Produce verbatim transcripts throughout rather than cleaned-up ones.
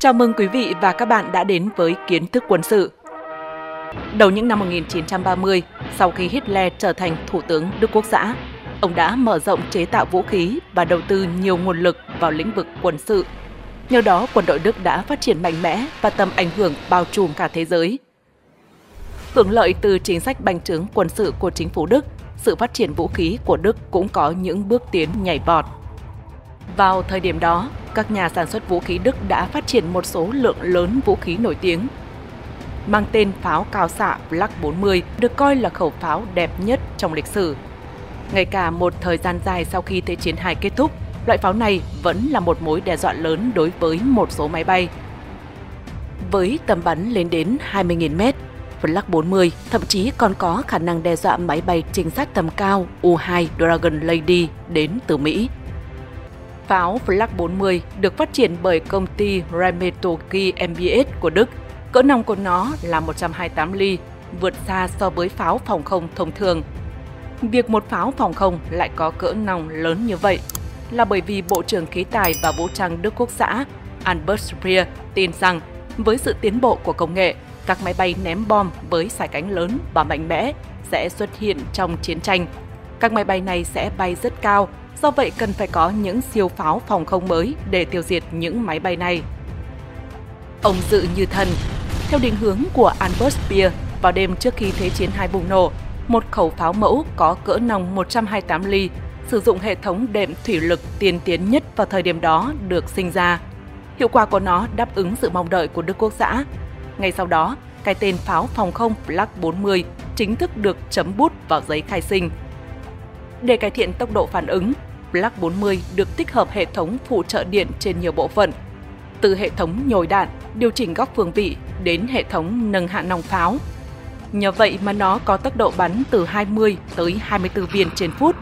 Chào mừng quý vị và các bạn đã đến với Kiến thức Quân sự. Đầu những năm một nghìn chín trăm ba mươi, sau khi Hitler trở thành thủ tướng Đức Quốc xã, ông đã mở rộng chế tạo vũ khí và đầu tư nhiều nguồn lực vào lĩnh vực quân sự. Nhờ đó, quân đội Đức đã phát triển mạnh mẽ và tầm ảnh hưởng bao trùm cả thế giới. Hưởng lợi từ chính sách bành trướng quân sự của chính phủ Đức, sự phát triển vũ khí của Đức cũng có những bước tiến nhảy vọt. Vào thời điểm đó, các nhà sản xuất vũ khí Đức đã phát triển một số lượng lớn vũ khí nổi tiếng. Mang tên pháo cao xạ Flak bốn mươi được coi là khẩu pháo đẹp nhất trong lịch sử. Ngay cả một thời gian dài sau khi Thế chiến hai kết thúc, loại pháo này vẫn là một mối đe dọa lớn đối với một số máy bay. Với tầm bắn lên đến hai mươi nghìn mét, Flak bốn mươi thậm chí còn có khả năng đe dọa máy bay trinh sát tầm cao U hai Dragon Lady đến từ Mỹ. Pháo Flak bốn mươi được phát triển bởi công ty Rheinmetall Key M B S của Đức. Cỡ nòng của nó là một trăm hai mươi tám ly, vượt xa so với pháo phòng không thông thường. Việc một pháo phòng không lại có cỡ nòng lớn như vậy là bởi vì Bộ trưởng Khí tài và Vũ trang Đức Quốc xã Albert Speer tin rằng với sự tiến bộ của công nghệ, các máy bay ném bom với sải cánh lớn và mạnh mẽ sẽ xuất hiện trong chiến tranh. Các máy bay này sẽ bay rất cao, do vậy cần phải có những siêu pháo phòng không mới để tiêu diệt những máy bay này. Ông dự như thần. Theo định hướng của Albert Speer, vào đêm trước khi Thế chiến hai bùng nổ, một khẩu pháo mẫu có cỡ nòng một trăm hai mươi tám ly, sử dụng hệ thống đệm thủy lực tiên tiến nhất vào thời điểm đó được sinh ra. Hiệu quả của nó đáp ứng sự mong đợi của Đức Quốc xã. Ngay sau đó, cái tên pháo phòng không Flak bốn mươi chính thức được chấm bút vào giấy khai sinh. Để cải thiện tốc độ phản ứng, Flak bốn mươi được tích hợp hệ thống phụ trợ điện trên nhiều bộ phận, từ hệ thống nhồi đạn, điều chỉnh góc phương vị đến hệ thống nâng hạ nòng pháo. Nhờ vậy mà nó có tốc độ bắn từ hai mươi tới hai mươi tư viên trên phút.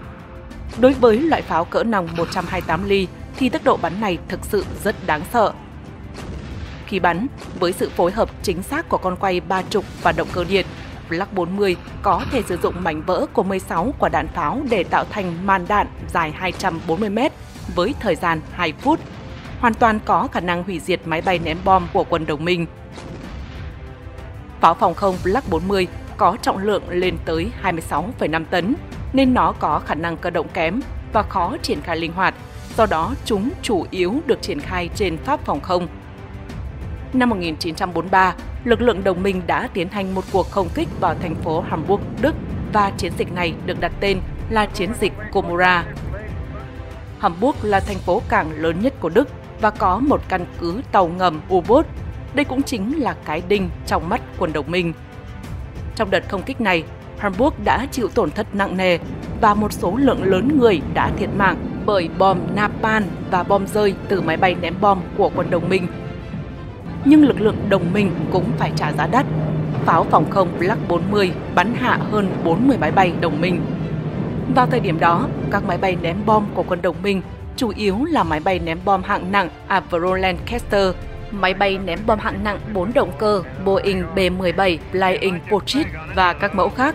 Đối với loại pháo cỡ nòng một trăm hai mươi tám ly thì tốc độ bắn này thực sự rất đáng sợ. Khi bắn, với sự phối hợp chính xác của con quay ba trục và động cơ điện, Flak bốn mươi có thể sử dụng mảnh vỡ của mười sáu quả đạn pháo để tạo thành màn đạn dài hai trăm bốn mươi mét với thời gian hai phút, hoàn toàn có khả năng hủy diệt máy bay ném bom của quân đồng minh. Pháo phòng không Flak bốn mươi có trọng lượng lên tới hai mươi sáu phẩy năm tấn, nên nó có khả năng cơ động kém và khó triển khai linh hoạt, do đó chúng chủ yếu được triển khai trên Pháp phòng không. Năm một nghìn chín trăm bốn mươi ba, lực lượng đồng minh đã tiến hành một cuộc không kích vào thành phố Hamburg, Đức và chiến dịch này được đặt tên là chiến dịch Gomorrah. Hamburg là thành phố cảng lớn nhất của Đức và có một căn cứ tàu ngầm U-boat. Đây cũng chính là cái đinh trong mắt quân đồng minh. Trong đợt không kích này, Hamburg đã chịu tổn thất nặng nề và một số lượng lớn người đã thiệt mạng bởi bom napalm và bom rơi từ máy bay ném bom của quân đồng minh. Nhưng lực lượng đồng minh cũng phải trả giá đắt. Pháo phòng không Flak bốn mươi bắn hạ hơn bốn mươi máy bay đồng minh. Vào thời điểm đó, các máy bay ném bom của quân đồng minh chủ yếu là máy bay ném bom hạng nặng Avro Lancaster, máy bay ném bom hạng nặng bốn động cơ Boeing B mười bảy Flying Fortress và các mẫu khác.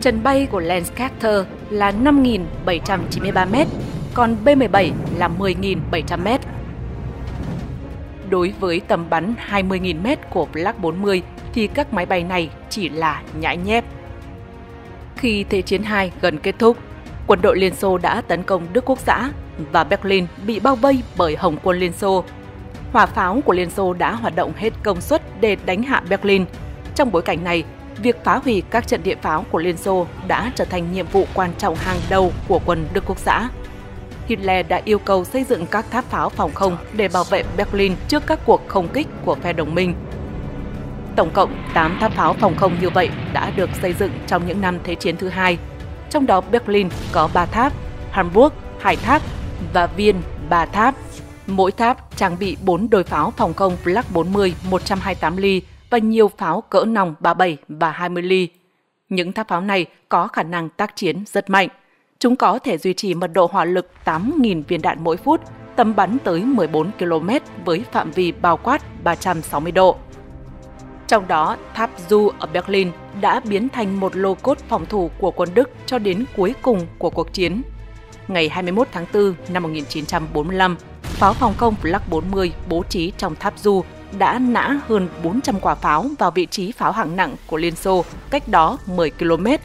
Trần bay của Lancaster là năm nghìn bảy trăm chín mươi ba mét, còn B mười bảy là mười nghìn bảy trăm mét. Đối với tầm bắn hai mươi nghìn mét của Flak bốn mươi thì các máy bay này chỉ là nhãi nhép. Khi Thế chiến hai gần kết thúc, quân đội Liên Xô đã tấn công Đức Quốc xã và Berlin bị bao vây bởi Hồng quân Liên Xô. Hỏa pháo của Liên Xô đã hoạt động hết công suất để đánh hạ Berlin. Trong bối cảnh này, việc phá hủy các trận địa pháo của Liên Xô đã trở thành nhiệm vụ quan trọng hàng đầu của quân Đức Quốc xã. Hitler đã yêu cầu xây dựng các tháp pháo phòng không để bảo vệ Berlin trước các cuộc không kích của phe đồng minh. Tổng cộng tám tháp pháo phòng không như vậy đã được xây dựng trong những năm Thế chiến thứ hai. Trong đó Berlin có ba tháp, Hamburg hai tháp và Wien ba tháp. Mỗi tháp trang bị bốn đôi pháo phòng không Flak bốn mươi một trăm hai mươi tám ly và nhiều pháo cỡ nòng ba mươi bảy và hai mươi ly. Những tháp pháo này có khả năng tác chiến rất mạnh. Chúng có thể duy trì mật độ hỏa lực tám nghìn viên đạn mỗi phút, tầm bắn tới mười bốn ki lô mét với phạm vi bao quát ba trăm sáu mươi độ. Trong đó, tháp Ju ở Berlin đã biến thành một lô cốt phòng thủ của quân Đức cho đến cuối cùng của cuộc chiến. Ngày hai mươi mốt tháng tư năm một nghìn chín trăm bốn mươi lăm, pháo phòng không Flak bốn mươi bố trí trong tháp Ju đã nã hơn bốn trăm quả pháo vào vị trí pháo hạng nặng của Liên Xô cách đó mười ki lô mét,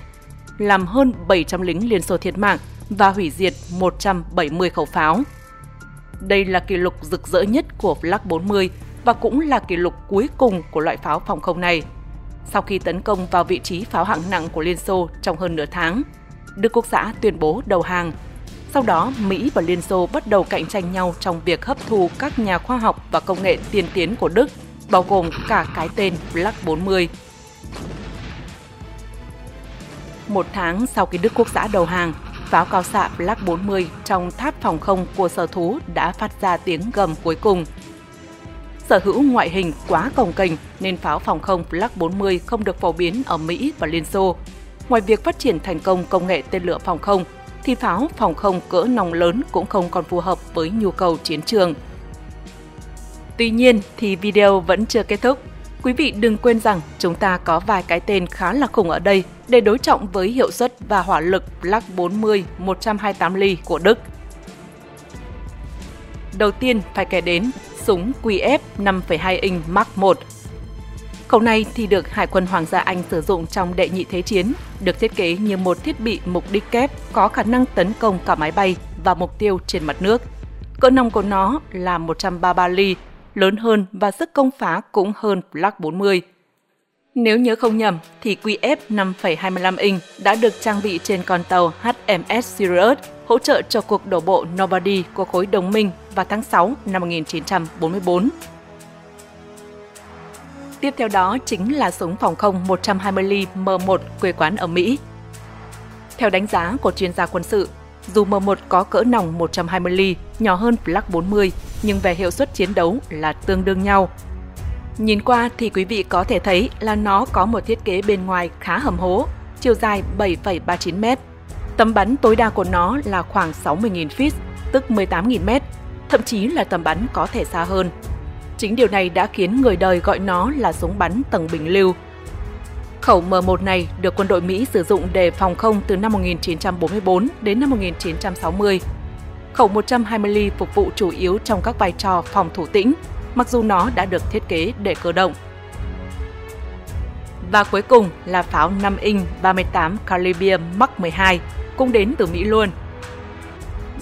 làm hơn bảy trăm lính Liên Xô thiệt mạng và hủy diệt một trăm bảy mươi khẩu pháo. Đây là kỷ lục rực rỡ nhất của Flak bốn mươi và cũng là kỷ lục cuối cùng của loại pháo phòng không này. Sau khi tấn công vào vị trí pháo hạng nặng của Liên Xô trong hơn nửa tháng, Đức Quốc xã tuyên bố đầu hàng. Sau đó, Mỹ và Liên Xô bắt đầu cạnh tranh nhau trong việc hấp thu các nhà khoa học và công nghệ tiên tiến của Đức, bao gồm cả cái tên Flak bốn mươi. Một tháng sau khi Đức Quốc xã đầu hàng, pháo cao xạ Flak bốn mươi trong tháp phòng không của sở thú đã phát ra tiếng gầm cuối cùng. Sở hữu ngoại hình quá cồng kềnh nên pháo phòng không Flak bốn mươi không được phổ biến ở Mỹ và Liên Xô. Ngoài việc phát triển thành công công nghệ tên lửa phòng không, thì pháo phòng không cỡ nòng lớn cũng không còn phù hợp với nhu cầu chiến trường. Tuy nhiên thì video vẫn chưa kết thúc. Quý vị đừng quên rằng chúng ta có vài cái tên khá là khủng ở đây để đối trọng với hiệu suất và hỏa lực Flak bốn mươi một trăm hai mươi tám ly của Đức. Đầu tiên phải kể đến súng quy ép năm phẩy hai inch Mark một. Khẩu này thì được Hải quân Hoàng gia Anh sử dụng trong Đệ nhị Thế chiến, được thiết kế như một thiết bị mục đích kép có khả năng tấn công cả máy bay và mục tiêu trên mặt nước. Cỡ nòng của nó là một trăm ba mươi ba ly, lớn hơn và sức công phá cũng hơn Flak bốn mươi. Nếu nhớ không nhầm thì quy ép năm phẩy hai mươi lăm inch đã được trang bị trên con tàu hát em ét Sirius hỗ trợ cho cuộc đổ bộ Normandy của khối đồng minh vào tháng sáu năm một nghìn chín trăm bốn mươi tư. Tiếp theo đó chính là súng phòng không một trăm hai mươi ly M một quê quán ở Mỹ. Theo đánh giá của chuyên gia quân sự, dù M một có cỡ nòng một trăm hai mươi ly, nhỏ hơn Flak bốn mươi, nhưng về hiệu suất chiến đấu là tương đương nhau. Nhìn qua thì quý vị có thể thấy là nó có một thiết kế bên ngoài khá hầm hố, chiều dài bảy phẩy ba mươi chín mét. Tầm bắn tối đa của nó là khoảng sáu mươi nghìn feet, tức mười tám nghìn mét, thậm chí là tầm bắn có thể xa hơn. Chính điều này đã khiến người đời gọi nó là súng bắn tầng bình lưu. Khẩu M một này được quân đội Mỹ sử dụng để phòng không từ năm một nghìn chín trăm bốn mươi tư đến năm một nghìn chín trăm sáu mươi. Khẩu một trăm hai mươi ly phục vụ chủ yếu trong các vai trò phòng thủ tĩnh, mặc dù nó đã được thiết kế để cơ động. Và cuối cùng là pháo năm inch ba mươi tám caliber Mark mười hai, cũng đến từ Mỹ luôn.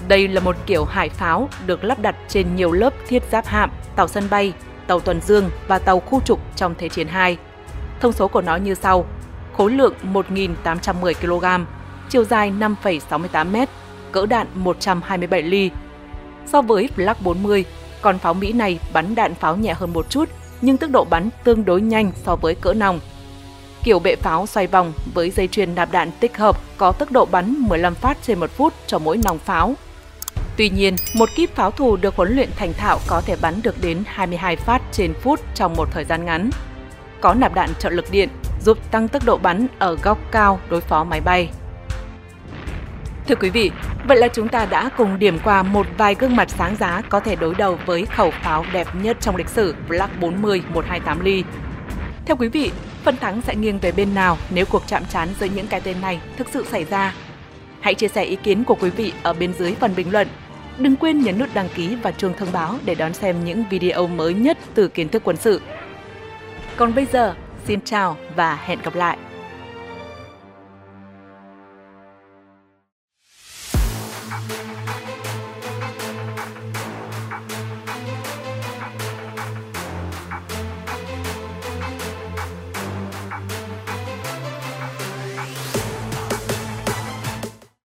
Đây là một kiểu hải pháo được lắp đặt trên nhiều lớp thiết giáp hạm, tàu sân bay, tàu tuần dương và tàu khu trục trong Thế chiến hai. Thông số của nó như sau: khối lượng một nghìn tám trăm mười kg, chiều dài năm phẩy sáu mươi tám mét, cỡ đạn một trăm hai mươi bảy ly. So với Flak bốn mươi, con pháo Mỹ này bắn đạn pháo nhẹ hơn một chút nhưng tốc độ bắn tương đối nhanh so với cỡ nòng. Kiểu bệ pháo xoay vòng với dây chuyền nạp đạn tích hợp có tốc độ bắn mười lăm phát trên một phút cho mỗi nòng pháo. Tuy nhiên, một kíp pháo thủ được huấn luyện thành thạo có thể bắn được đến hai mươi hai phát trên phút trong một thời gian ngắn. Có nạp đạn trợ lực điện giúp tăng tốc độ bắn ở góc cao đối phó máy bay. Thưa quý vị, vậy là chúng ta đã cùng điểm qua một vài gương mặt sáng giá có thể đối đầu với khẩu pháo đẹp nhất trong lịch sử Flak bốn mươi một trăm hai mươi tám ly. Theo quý vị, phần thắng sẽ nghiêng về bên nào nếu cuộc chạm trán giữa những cái tên này thực sự xảy ra? Hãy chia sẻ ý kiến của quý vị ở bên dưới phần bình luận. Đừng quên nhấn nút đăng ký và chuông thông báo để đón xem những video mới nhất từ Kiến Thức Quân Sự. Còn bây giờ, xin chào và hẹn gặp lại!